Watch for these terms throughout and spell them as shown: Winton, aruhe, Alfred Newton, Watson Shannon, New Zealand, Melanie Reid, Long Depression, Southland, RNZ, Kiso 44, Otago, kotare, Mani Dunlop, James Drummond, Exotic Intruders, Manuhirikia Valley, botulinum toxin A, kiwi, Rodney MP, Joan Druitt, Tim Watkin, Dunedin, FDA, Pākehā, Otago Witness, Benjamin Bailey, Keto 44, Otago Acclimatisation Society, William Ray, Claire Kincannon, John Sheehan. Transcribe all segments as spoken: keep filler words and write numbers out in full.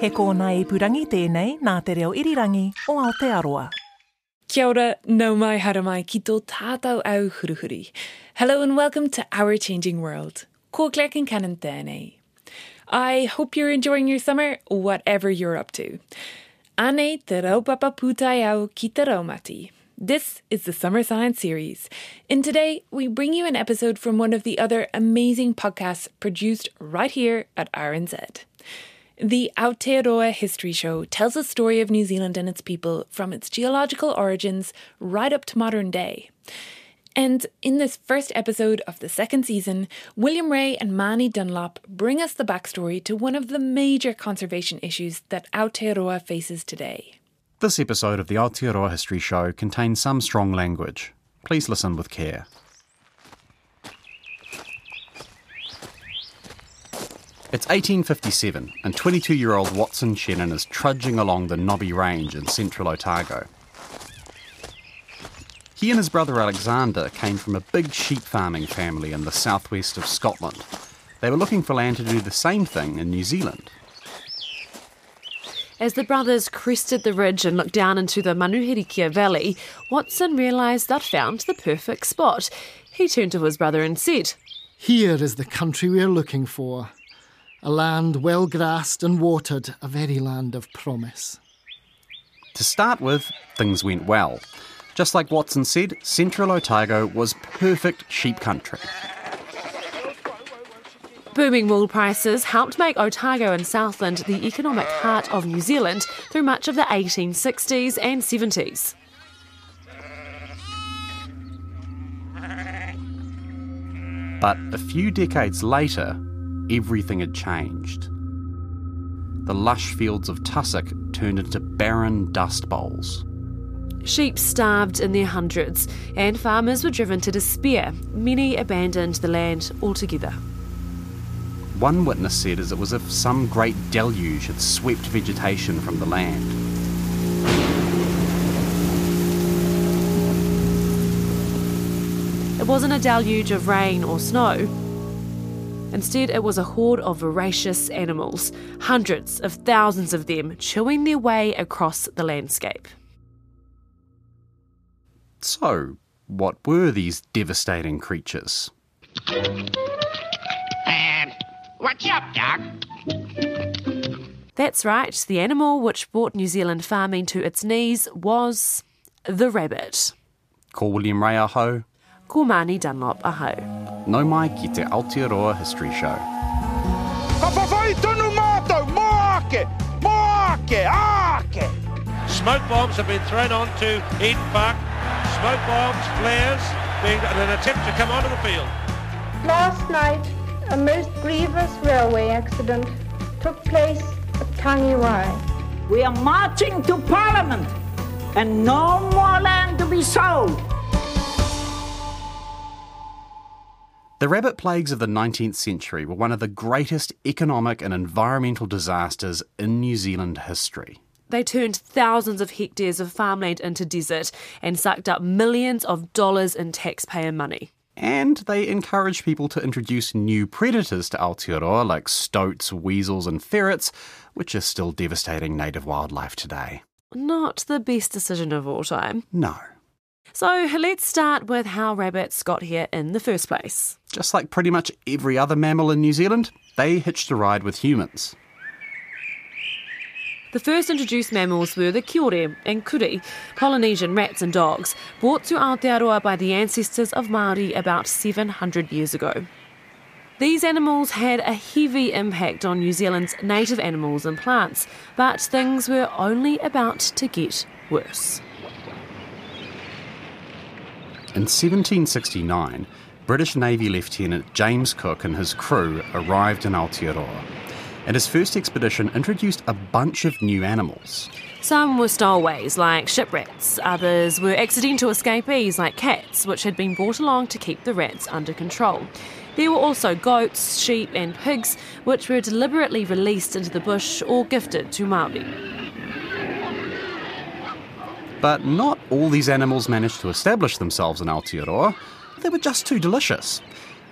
He kōna e purangi tēnei nā te reo irirangi o Aotearoa. Kia ora, nau mai haramai ki tō tātou au huruhuri. Hello and welcome to Our Changing World. Ko Clark and Cannon tēnei. I hope you're enjoying your summer, whatever you're up to. Ane te raupapa pūtai au ki te raumati. This is the Summer Science Series, and today we bring you an episode from one of the other amazing podcasts produced right here at R N Z. The Aotearoa History Show tells the story of New Zealand and its people from its geological origins right up to modern day. And in this first episode of the second season, William Ray and Mani Dunlop bring us the backstory to one of the major conservation issues that Aotearoa faces today. This episode of the Aotearoa History Show contains some strong language. Please listen with care. It's eighteen fifty-seven, and twenty-two-year-old Watson Shannon is trudging along the Knobby Range in central Otago. He and his brother Alexander came from a big sheep farming family in the southwest of Scotland. They were looking for land to do the same thing in New Zealand. As the brothers crested the ridge and looked down into the Manuhirikia Valley, Watson realised they'd found the perfect spot. He turned to his brother and said, "Here is the country we're looking for. A land well grassed and watered, a very land of promise." To start with, things went well. Just like Watson said, central Otago was perfect sheep country. Booming wool prices helped make Otago and Southland the economic heart of New Zealand through much of the eighteen sixties and seventies. But a few decades later, everything had changed. The lush fields of tussock turned into barren dust bowls. Sheep starved in their hundreds, and farmers were driven to despair. Many abandoned the land altogether. One witness said as it was if some great deluge had swept vegetation from the land. It wasn't a deluge of rain or snow. Instead, it was a horde of voracious animals, hundreds of thousands of them chewing their way across the landscape. So, what were these devastating creatures? Uh, what's up, dog? That's right, the animal which brought New Zealand farming to its knees was the rabbit. Call William Ray aho. Ko Mani Dunlop aho. Nau mai ki te Aotearoa History Show. Ka whawhai tonu mātou, mō ake, mō ake, ake. Smoke bombs have been thrown onto Eden Park. Smoke bombs, flares, being an attempt to come onto the field. Last night, a most grievous railway accident took place at Tangiwai. We are marching to Parliament and no more land to be sold. The rabbit plagues of the nineteenth century were one of the greatest economic and environmental disasters in New Zealand history. They turned thousands of hectares of farmland into desert and sucked up millions of dollars in taxpayer money. And they encouraged people to introduce new predators to Aotearoa like stoats, weasels and ferrets, which are still devastating native wildlife today. Not the best decision of all time. No. So let's start with how rabbits got here in the first place. Just like pretty much every other mammal in New Zealand, they hitched a ride with humans. The first introduced mammals were the kiore and kuri, Polynesian rats and dogs, brought to Aotearoa by the ancestors of Māori about seven hundred years ago. These animals had a heavy impact on New Zealand's native animals and plants, but things were only about to get worse. In seventeen sixty-nine, British Navy Lieutenant James Cook and his crew arrived in Aotearoa, and his first expedition introduced a bunch of new animals. Some were stowaways, like shipwrecks. Others were accidental escapees, like cats, which had been brought along to keep the rats under control. There were also goats, sheep and pigs, which were deliberately released into the bush or gifted to Māori. But not all these animals managed to establish themselves in Aotearoa. They were just too delicious.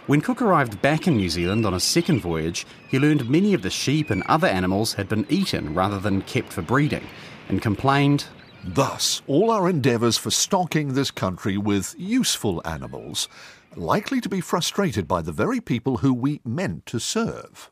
When Cook arrived back in New Zealand on his second voyage, he learned many of the sheep and other animals had been eaten rather than kept for breeding, and complained, "Thus, all our endeavours for stocking this country with useful animals, likely to be frustrated by the very people who we meant to serve."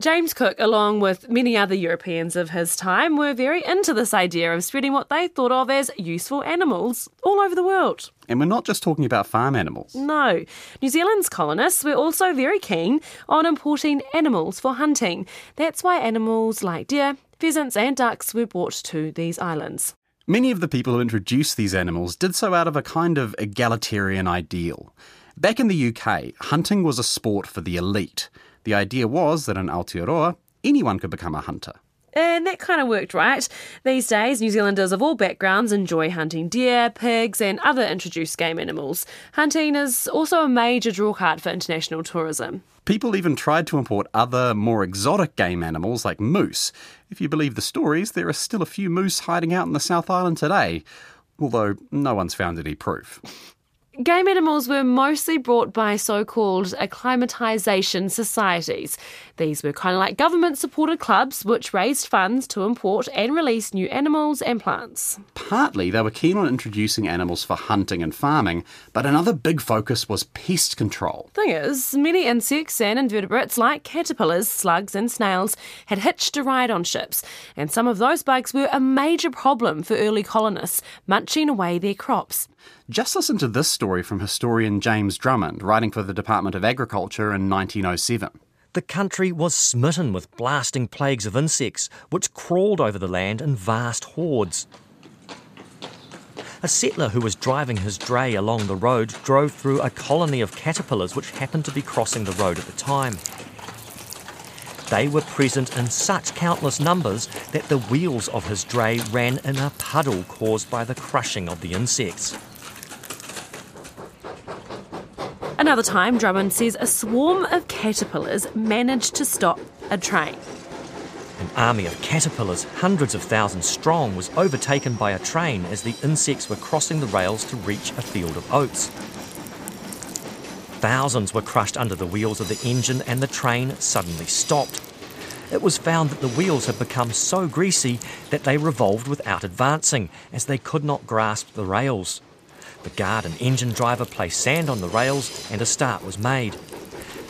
James Cook, along with many other Europeans of his time, were very into this idea of spreading what they thought of as useful animals all over the world. And we're not just talking about farm animals. No. New Zealand's colonists were also very keen on importing animals for hunting. That's why animals like deer, pheasants and ducks were brought to these islands. Many of the people who introduced these animals did so out of a kind of egalitarian ideal. Back in the U K, hunting was a sport for the elite. The idea was that in Aotearoa, anyone could become a hunter. And that kind of worked, right? These days, New Zealanders of all backgrounds enjoy hunting deer, pigs and other introduced game animals. Hunting is also a major drawcard for international tourism. People even tried to import other, more exotic game animals like moose. If you believe the stories, there are still a few moose hiding out in the South Island today, although no one's found any proof. Game animals were mostly brought by so-called acclimatisation societies. These were kind of like government-supported clubs which raised funds to import and release new animals and plants. Partly they were keen on introducing animals for hunting and farming, but another big focus was pest control. Thing is, many insects and invertebrates like caterpillars, slugs and snails had hitched a ride on ships, and some of those bugs were a major problem for early colonists, munching away their crops. Just listen to this story from historian James Drummond, writing for the Department of Agriculture in nineteen oh seven. The country was smitten with blasting plagues of insects, which crawled over the land in vast hordes. A settler who was driving his dray along the road drove through a colony of caterpillars which happened to be crossing the road at the time. They were present in such countless numbers that the wheels of his dray ran in a puddle caused by the crushing of the insects. Another time, Drummond says a swarm of caterpillars managed to stop a train. An army of caterpillars, hundreds of thousands strong, was overtaken by a train as the insects were crossing the rails to reach a field of oats. Thousands were crushed under the wheels of the engine and the train suddenly stopped. It was found that the wheels had become so greasy that they revolved without advancing, as they could not grasp the rails. The guard and engine driver placed sand on the rails and a start was made.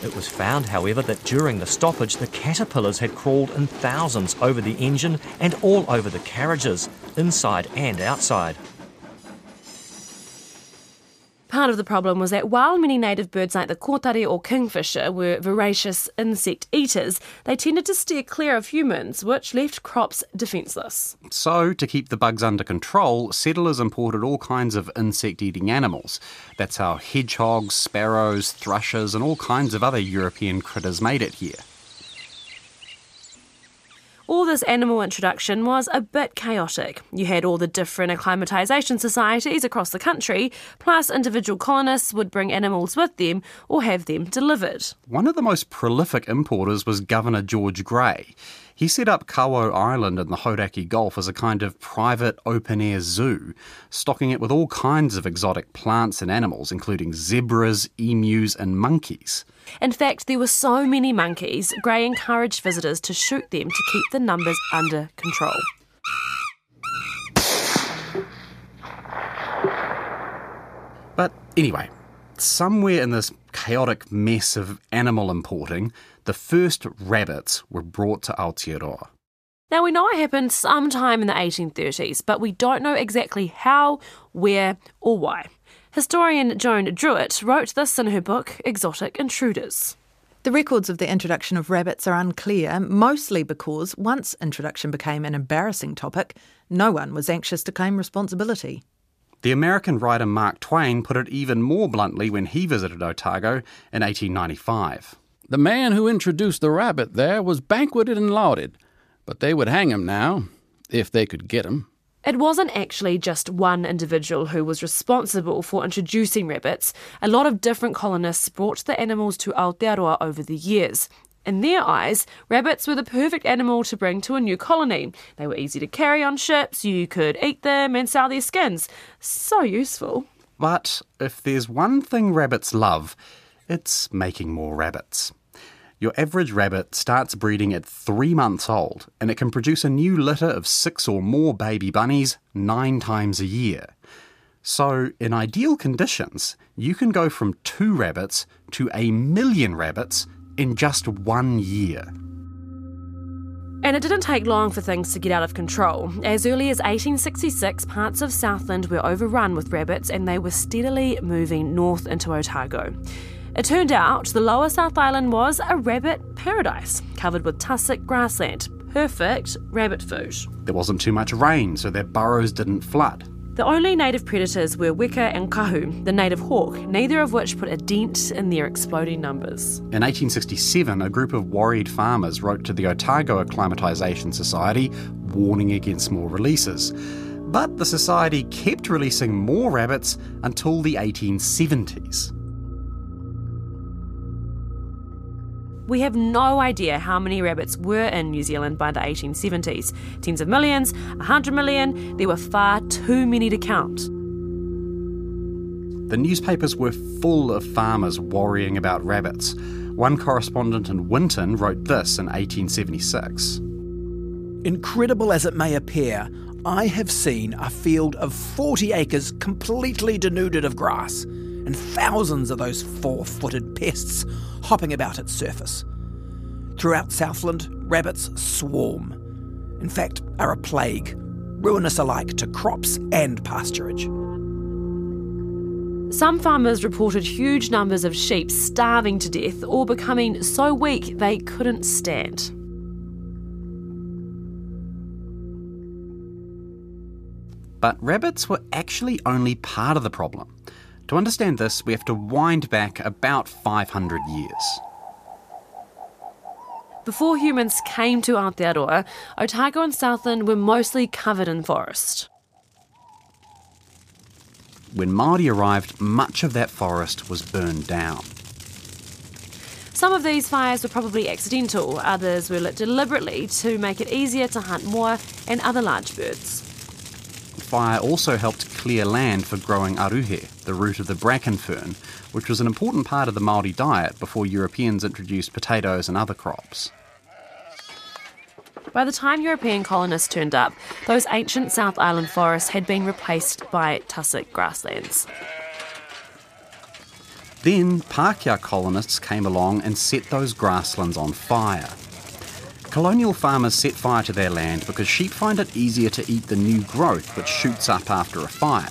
It was found, however, that during the stoppage the caterpillars had crawled in thousands over the engine and all over the carriages, inside and outside. Part of the problem was that while many native birds like the kotare or kingfisher were voracious insect eaters, they tended to steer clear of humans, which left crops defenceless. So, to keep the bugs under control, settlers imported all kinds of insect-eating animals. That's how hedgehogs, sparrows, thrushes and all kinds of other European critters made it here. All this animal introduction was a bit chaotic. You had all the different acclimatisation societies across the country, plus individual colonists would bring animals with them or have them delivered. One of the most prolific importers was Governor George Grey. He set up Kawo Island in the Hauraki Gulf as a kind of private open-air zoo, stocking it with all kinds of exotic plants and animals, including zebras, emus and monkeys. In fact, there were so many monkeys, Grey encouraged visitors to shoot them to keep the numbers under control. But anyway, somewhere in this chaotic mess of animal importing, the first rabbits were brought to Aotearoa. Now, we know it happened sometime in the eighteen thirties, but we don't know exactly how, where or why. Historian Joan Druitt wrote this in her book, Exotic Intruders. The records of the introduction of rabbits are unclear, mostly because once introduction became an embarrassing topic, no one was anxious to claim responsibility. The American writer Mark Twain put it even more bluntly when he visited Otago in eighteen ninety-five. The man who introduced the rabbit there was banqueted and lauded, but they would hang him now, if they could get him. It wasn't actually just one individual who was responsible for introducing rabbits. A lot of different colonists brought the animals to Aotearoa over the years. In their eyes, rabbits were the perfect animal to bring to a new colony. They were easy to carry on ships, you could eat them and sell their skins. So useful. But if there's one thing rabbits love, it's making more rabbits. Your average rabbit starts breeding at three months old, and it can produce a new litter of six or more baby bunnies nine times a year. So, in ideal conditions, you can go from two rabbits to a million rabbits in just one year. And it didn't take long for things to get out of control. As early as eighteen sixty-six, parts of Southland were overrun with rabbits and they were steadily moving north into Otago. It turned out the lower South Island was a rabbit paradise, covered with tussock grassland, perfect rabbit food. There wasn't too much rain, so their burrows didn't flood. The only native predators were weka and kahu, the native hawk, neither of which put a dent in their exploding numbers. In eighteen sixty-seven, a group of worried farmers wrote to the Otago Acclimatisation Society warning against more releases. But the society kept releasing more rabbits until the eighteen seventies. We have no idea how many rabbits were in New Zealand by the eighteen seventies. Tens of millions, a hundred million, there were far too many to count. The newspapers were full of farmers worrying about rabbits. One correspondent in Winton wrote this in eighteen seventy-six. Incredible as it may appear, I have seen a field of forty acres completely denuded of grass, and thousands of those four-footed pests hopping about its surface. Throughout Southland, rabbits swarm. In fact, are a plague, ruinous alike to crops and pasturage. Some farmers reported huge numbers of sheep starving to death or becoming so weak they couldn't stand. But rabbits were actually only part of the problem. To understand this, we have to wind back about five hundred years. Before humans came to Aotearoa, Otago and Southland were mostly covered in forest. When Māori arrived, much of that forest was burned down. Some of these fires were probably accidental, others were lit deliberately to make it easier to hunt moa and other large birds. Fire also helped clear land for growing aruhe, the root of the bracken fern, which was an important part of the Maori diet before Europeans introduced potatoes and other crops. By the time European colonists turned up, those ancient South Island forests had been replaced by tussock grasslands. Then Pākehā colonists came along and set those grasslands on fire. Colonial farmers set fire to their land because sheep find it easier to eat the new growth which shoots up after a fire.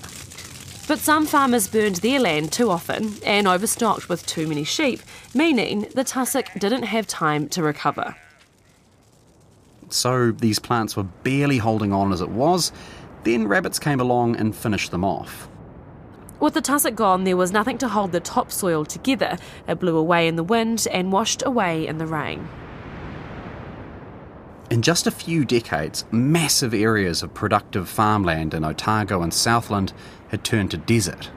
But some farmers burned their land too often and overstocked with too many sheep, meaning the tussock didn't have time to recover. So these plants were barely holding on as it was, then rabbits came along and finished them off. With the tussock gone, there was nothing to hold the topsoil together. It blew away in the wind and washed away in the rain. In just a few decades, massive areas of productive farmland in Otago and Southland had turned to desert.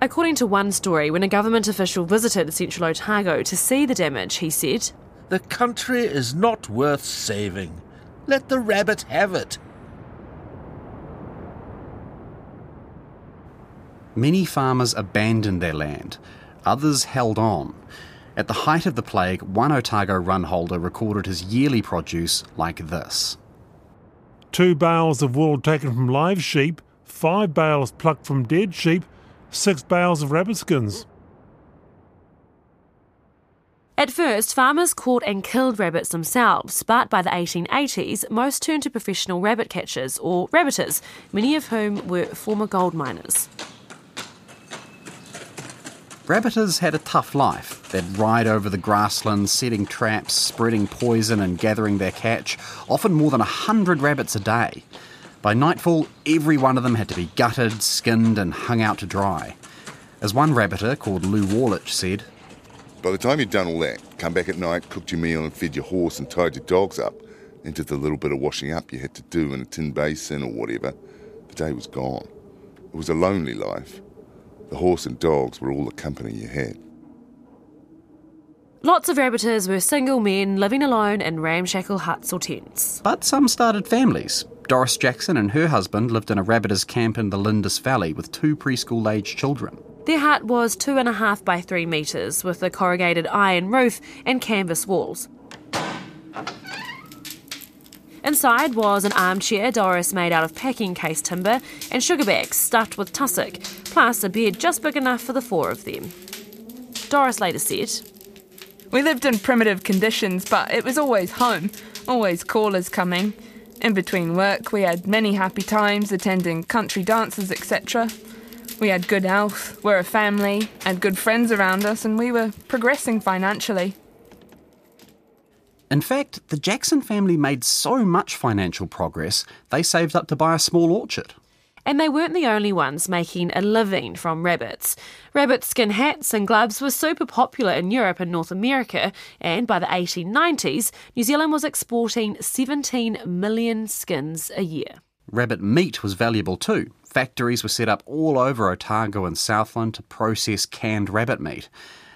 According to one story, when a government official visited central Otago to see the damage, he said, "The country is not worth saving. Let the rabbit have it." Many farmers abandoned their land. Others held on. At the height of the plague, one Otago run holder recorded his yearly produce like this. Two bales of wool taken from live sheep, five bales plucked from dead sheep, six bales of rabbit skins. At first, farmers caught and killed rabbits themselves, but by the eighteen eighties, most turned to professional rabbit catchers or rabbiters, many of whom were former gold miners. Rabbiters had a tough life. They'd ride over the grasslands, setting traps, spreading poison and gathering their catch, often more than a hundred rabbits a day. By nightfall, every one of them had to be gutted, skinned and hung out to dry. As one rabbiter called Lou Warlich said, by the time you'd done all that, come back at night, cooked your meal and fed your horse and tied your dogs up, and did the little bit of washing up you had to do in a tin basin or whatever, the day was gone. It was a lonely life. The horse and dogs were all the company you had. Lots of rabbiters were single men living alone in ramshackle huts or tents. But some started families. Doris Jackson and her husband lived in a rabbiters' camp in the Lindis Valley with two preschool-aged children. Their hut was two and a half by three metres with a corrugated iron roof and canvas walls. Inside was an armchair Doris made out of packing case timber and sugar bags stuffed with tussock, plus a bed just big enough for the four of them. Doris later said, we lived in primitive conditions, but it was always home, always callers coming. In between work, we had many happy times attending country dances, et cetera. We had good health, were a family, had good friends around us, and we were progressing financially. In fact, the Jackson family made so much financial progress, they saved up to buy a small orchard. And they weren't the only ones making a living from rabbits. Rabbit skin hats and gloves were super popular in Europe and North America, and by the eighteen nineties, New Zealand was exporting seventeen million skins a year. Rabbit meat was valuable too. Factories were set up all over Otago and Southland to process canned rabbit meat.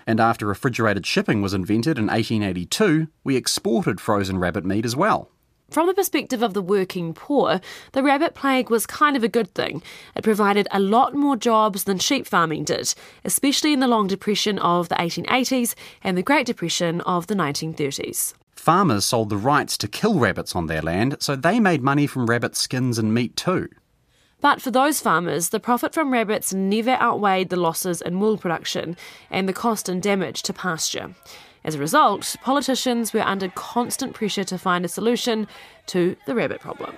And after refrigerated shipping was invented in eighteen eighty-two, we exported frozen rabbit meat as well. From the perspective of the working poor, the rabbit plague was kind of a good thing. It provided a lot more jobs than sheep farming did, especially in the Long Depression of the eighteen eighties and the Great Depression of the nineteen thirties. Farmers sold the rights to kill rabbits on their land, so they made money from rabbit skins and meat too. But for those farmers, the profit from rabbits never outweighed the losses in wool production and the cost and damage to pasture. As a result, politicians were under constant pressure to find a solution to the rabbit problem.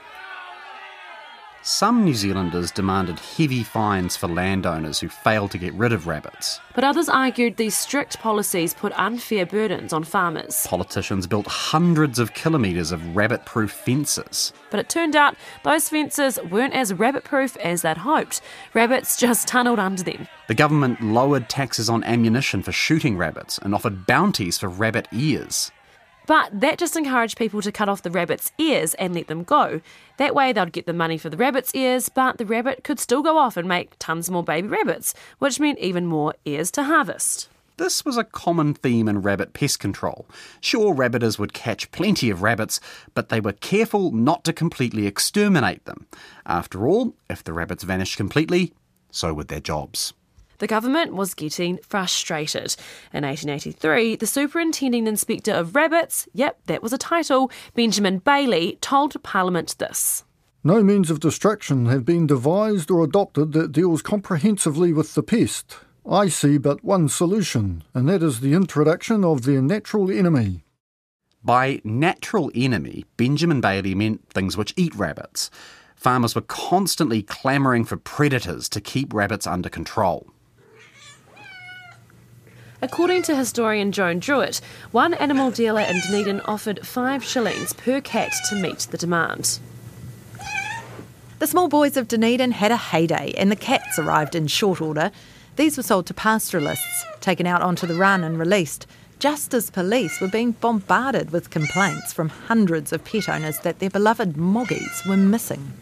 Some New Zealanders demanded heavy fines for landowners who failed to get rid of rabbits. But others argued these strict policies put unfair burdens on farmers. Politicians built hundreds of kilometres of rabbit-proof fences. But it turned out those fences weren't as rabbit-proof as they'd hoped. Rabbits just tunnelled under them. The government lowered taxes on ammunition for shooting rabbits and offered bounties for rabbit ears. But that just encouraged people to cut off the rabbit's ears and let them go. That way they'd get the money for the rabbit's ears, but the rabbit could still go off and make tons more baby rabbits, which meant even more ears to harvest. This was a common theme in rabbit pest control. Sure, rabbiters would catch plenty of rabbits, but they were careful not to completely exterminate them. After all, if the rabbits vanished completely, so would their jobs. The government was getting frustrated. In eighteen eighty-three, the Superintending Inspector of Rabbits, yep, that was a title, Benjamin Bailey, told Parliament this. No means of distraction have been devised or adopted that deals comprehensively with the pest. I see but one solution, and that is the introduction of their natural enemy. By natural enemy, Benjamin Bailey meant things which eat rabbits. Farmers were constantly clamouring for predators to keep rabbits under control. According to historian Joan Druitt, one animal dealer in Dunedin offered five shillings per cat to meet the demand. The small boys of Dunedin had a heyday and the cats arrived in short order. These were sold to pastoralists, taken out onto the run and released, just as police were being bombarded with complaints from hundreds of pet owners that their beloved moggies were missing.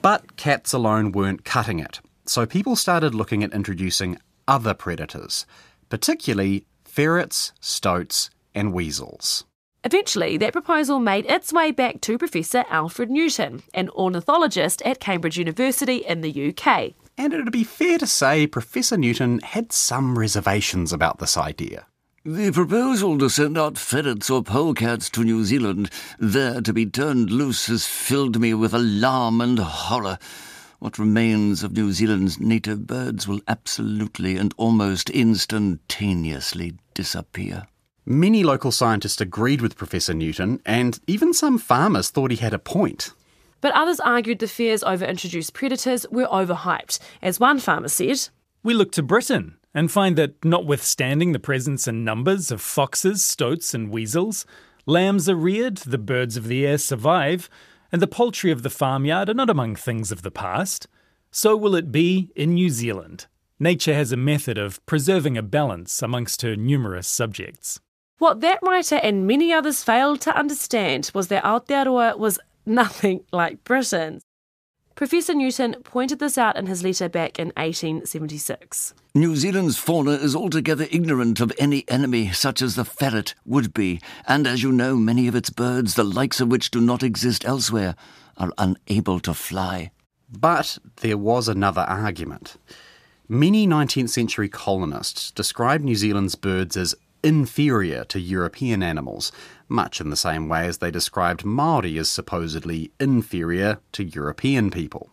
But cats alone weren't cutting it, so people started looking at introducing other predators, particularly ferrets, stoats and weasels. Eventually, that proposal made its way back to Professor Alfred Newton, an ornithologist at Cambridge University in the U K. And it would be fair to say Professor Newton had some reservations about this idea. The proposal to send out ferrets or polecats to New Zealand, there to be turned loose, has filled me with alarm and horror. What remains of New Zealand's native birds will absolutely and almost instantaneously disappear. Many local scientists agreed with Professor Newton, and even some farmers thought he had a point. But others argued the fears over introduced predators were overhyped. As one farmer said, we look to Britain and find that, notwithstanding the presence and numbers of foxes, stoats and weasels, lambs are reared, the birds of the air survive, and the poultry of the farmyard are not among things of the past. So will it be in New Zealand. Nature has a method of preserving a balance amongst her numerous subjects. What that writer and many others failed to understand was that Aotearoa was nothing like Britain's. Professor Newton pointed this out in his letter back in eighteen seventy-six. New Zealand's fauna is altogether ignorant of any enemy such as the ferret would be, and as you know, many of its birds, the likes of which do not exist elsewhere, are unable to fly. But there was another argument. Many nineteenth century colonists described New Zealand's birds as inferior to European animals, much in the same way as they described Māori as supposedly inferior to European people.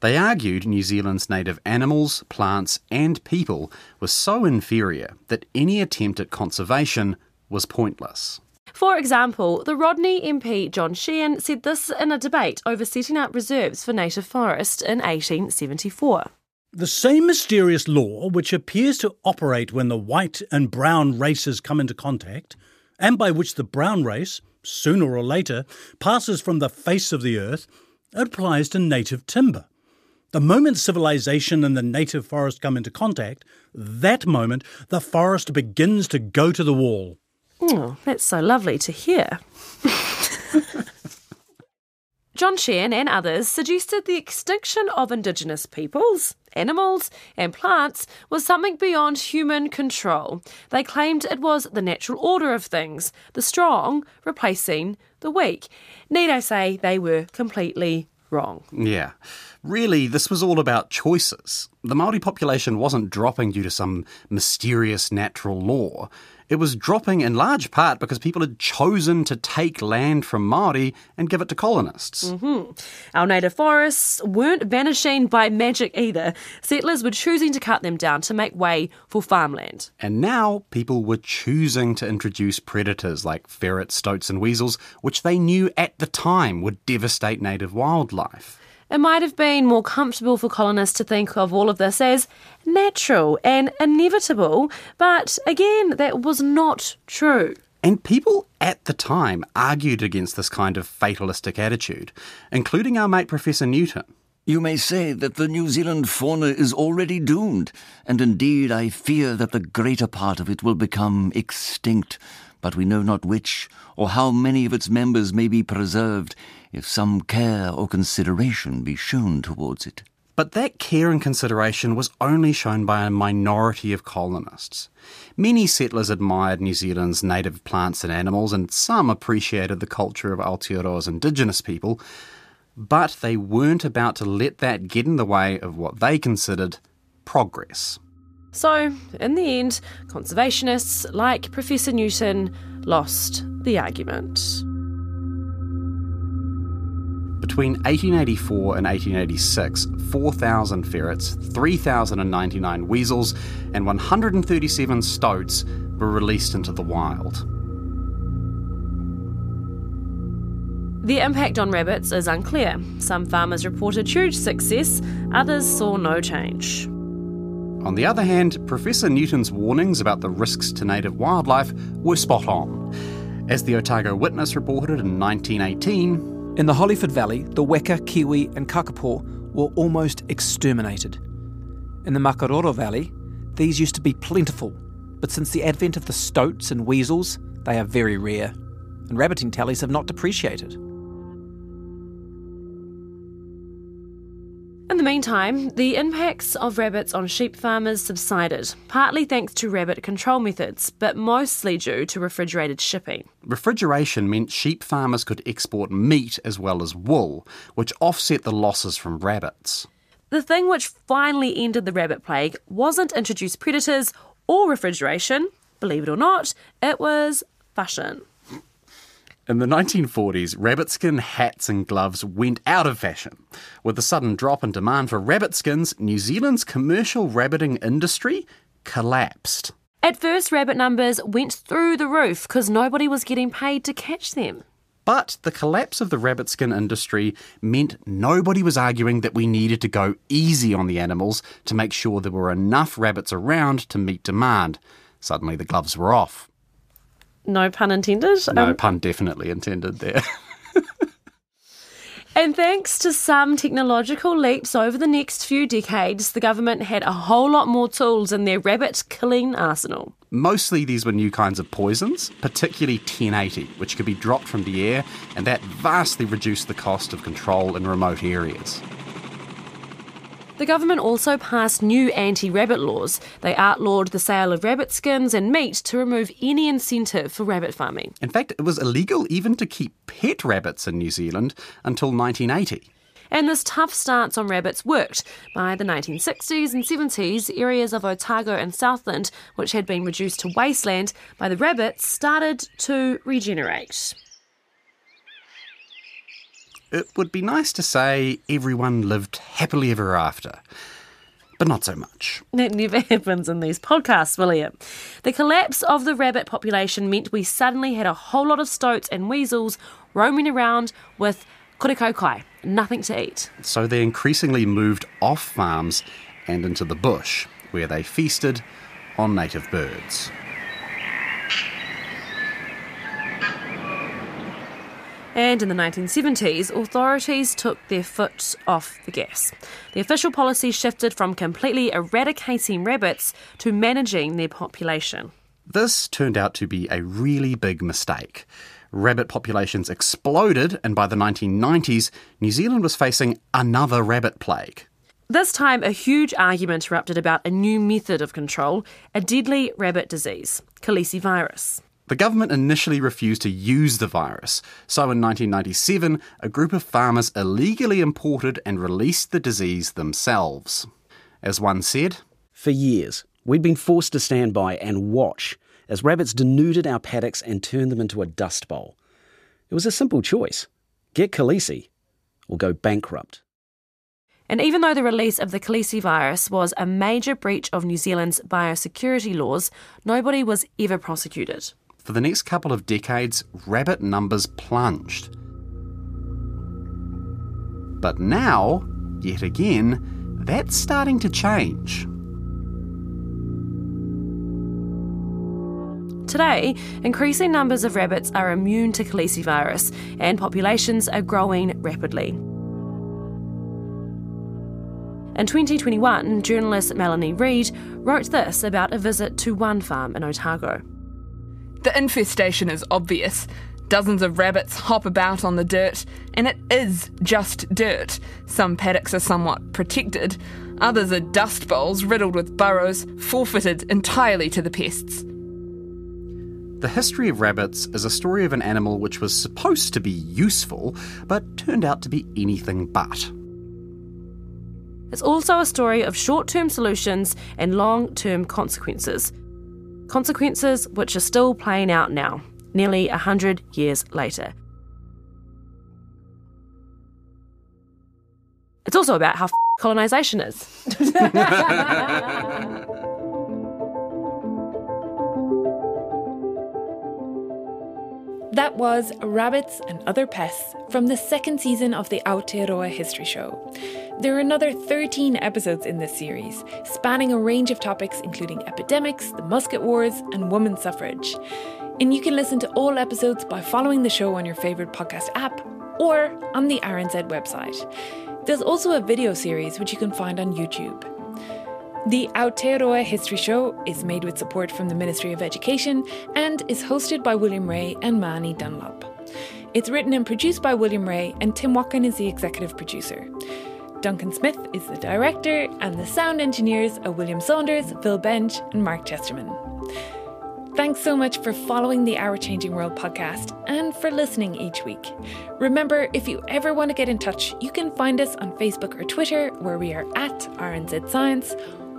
They argued New Zealand's native animals, plants and people were so inferior that any attempt at conservation was pointless. For example, the Rodney M P John Sheehan said this in a debate over setting up reserves for native forest in eighteen seventy-four. The same mysterious law which appears to operate when the white and brown races come into contact, and by which the brown race, sooner or later, passes from the face of the earth, applies to native timber. The moment civilization and the native forest come into contact, that moment the forest begins to go to the wall. Oh, that's so lovely to hear. John Sheehan and others suggested the extinction of indigenous peoples, animals and plants was something beyond human control. They claimed it was the natural order of things, the strong replacing the weak. Need I say they were completely wrong? Yeah. Really, this was all about choices. The Māori population wasn't dropping due to some mysterious natural law. It was dropping in large part because people had chosen to take land from Māori and give it to colonists. Mm-hmm. Our native forests weren't vanishing by magic either. Settlers were choosing to cut them down to make way for farmland. And now people were choosing to introduce predators like ferrets, stoats and weasels, which they knew at the time would devastate native wildlife. It might have been more comfortable for colonists to think of all of this as natural and inevitable, but again, that was not true. And people at the time argued against this kind of fatalistic attitude, including our mate Professor Newton. You may say that the New Zealand fauna is already doomed, and indeed I fear that the greater part of it will become extinct, but we know not which or how many of its members may be preserved if some care or consideration be shown towards it. But that care and consideration was only shown by a minority of colonists. Many settlers admired New Zealand's native plants and animals, and some appreciated the culture of Aotearoa's indigenous people, but they weren't about to let that get in the way of what they considered progress. So, in the end, conservationists like Professor Newton lost the argument. Between eighteen eighty-four and eighteen eighty-six, four thousand ferrets, three thousand ninety-nine weasels and one hundred thirty-seven stoats were released into the wild. The impact on rabbits is unclear. Some farmers reported huge success, others saw no change. On the other hand, Professor Newton's warnings about the risks to native wildlife were spot on. As the Otago Witness reported in nineteen eighteen, in the Holyford Valley, the weka, kiwi and kakapo were almost exterminated. In the Makaroro Valley, these used to be plentiful, but since the advent of the stoats and weasels, they are very rare, and rabbiting tallies have not depreciated. In the meantime, the impacts of rabbits on sheep farmers subsided, partly thanks to rabbit control methods, but mostly due to refrigerated shipping. Refrigeration meant sheep farmers could export meat as well as wool, which offset the losses from rabbits. The thing which finally ended the rabbit plague wasn't introduced predators or refrigeration. Believe it or not, it was fashion. In the nineteen forties, rabbit skin hats and gloves went out of fashion. With the sudden drop in demand for rabbit skins, New Zealand's commercial rabbiting industry collapsed. At first, rabbit numbers went through the roof because nobody was getting paid to catch them. But the collapse of the rabbit skin industry meant nobody was arguing that we needed to go easy on the animals to make sure there were enough rabbits around to meet demand. Suddenly, the gloves were off. No pun intended. No um, pun definitely intended there. And thanks to some technological leaps over the next few decades, the government had a whole lot more tools in their rabbit-killing arsenal. Mostly these were new kinds of poisons, particularly ten eighty, which could be dropped from the air, and that vastly reduced the cost of control in remote areas. The government also passed new anti-rabbit laws. They outlawed the sale of rabbit skins and meat to remove any incentive for rabbit farming. In fact, it was illegal even to keep pet rabbits in New Zealand until nineteen eighty. And this tough stance on rabbits worked. By the nineteen sixties and seventies, areas of Otago and Southland, which had been reduced to wasteland by the rabbits, started to regenerate. It would be nice to say everyone lived happily ever after, but not so much. It never happens in these podcasts, William. The collapse of the rabbit population meant we suddenly had a whole lot of stoats and weasels roaming around with korikaukai, nothing to eat. So they increasingly moved off farms and into the bush, where they feasted on native birds. And in the nineteen seventies, authorities took their foot off the gas. The official policy shifted from completely eradicating rabbits to managing their population. This turned out to be a really big mistake. Rabbit populations exploded, and by the nineteen nineties, New Zealand was facing another rabbit plague. This time, a huge argument erupted about a new method of control, a deadly rabbit disease, calicivirus. The government initially refused to use the virus, so in nineteen ninety-seven, a group of farmers illegally imported and released the disease themselves. As one said, "For years, we'd been forced to stand by and watch as rabbits denuded our paddocks and turned them into a dust bowl. It was a simple choice. Get calici or go bankrupt." And even though the release of the calicivirus was a major breach of New Zealand's biosecurity laws, nobody was ever prosecuted. For the next couple of decades, rabbit numbers plunged. But now, yet again, that's starting to change. Today, increasing numbers of rabbits are immune to calicivirus, and populations are growing rapidly. In twenty twenty-one, journalist Melanie Reid wrote this about a visit to one farm in Otago. "The infestation is obvious. Dozens of rabbits hop about on the dirt, and it is just dirt. Some paddocks are somewhat protected. Others are dust bowls riddled with burrows, forfeited entirely to the pests." The history of rabbits is a story of an animal which was supposed to be useful, but turned out to be anything but. It's also a story of short-term solutions and long-term consequences. Consequences which are still playing out now, nearly a hundred years later. It's also about how f- colonisation is. That was Rabbits and Other Pests from the second season of the Aotearoa History Show. There are another thirteen episodes in this series, spanning a range of topics including epidemics, the musket wars, and women's suffrage. And you can listen to all episodes by following the show on your favourite podcast app or on the R N Z website. There's also a video series which you can find on YouTube. The Aotearoa History Show is made with support from the Ministry of Education and is hosted by William Ray and Mani Dunlop. It's written and produced by William Ray, and Tim Watkin is the executive producer. Duncan Smith is the director, and the sound engineers are William Saunders, Phil Bench and Mark Chesterman. Thanks so much for following the Our Changing World podcast and for listening each week. Remember, if you ever want to get in touch, you can find us on Facebook or Twitter, where we are at R N Z Science,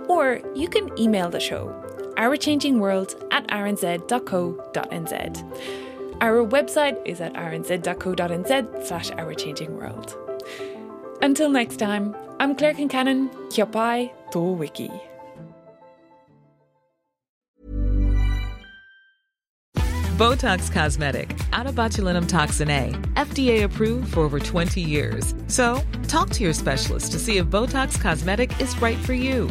or you can email the show, ourchangingworld at r n z dot co dot n z. Our website is at r n z dot co dot n z slash ourchangingworld. Until next time, I'm Claire Kincannon. Kia pai tō wiki. Botox Cosmetic, out of botulinum toxin A, F D A approved for over twenty years. So, talk to your specialist to see if Botox Cosmetic is right for you.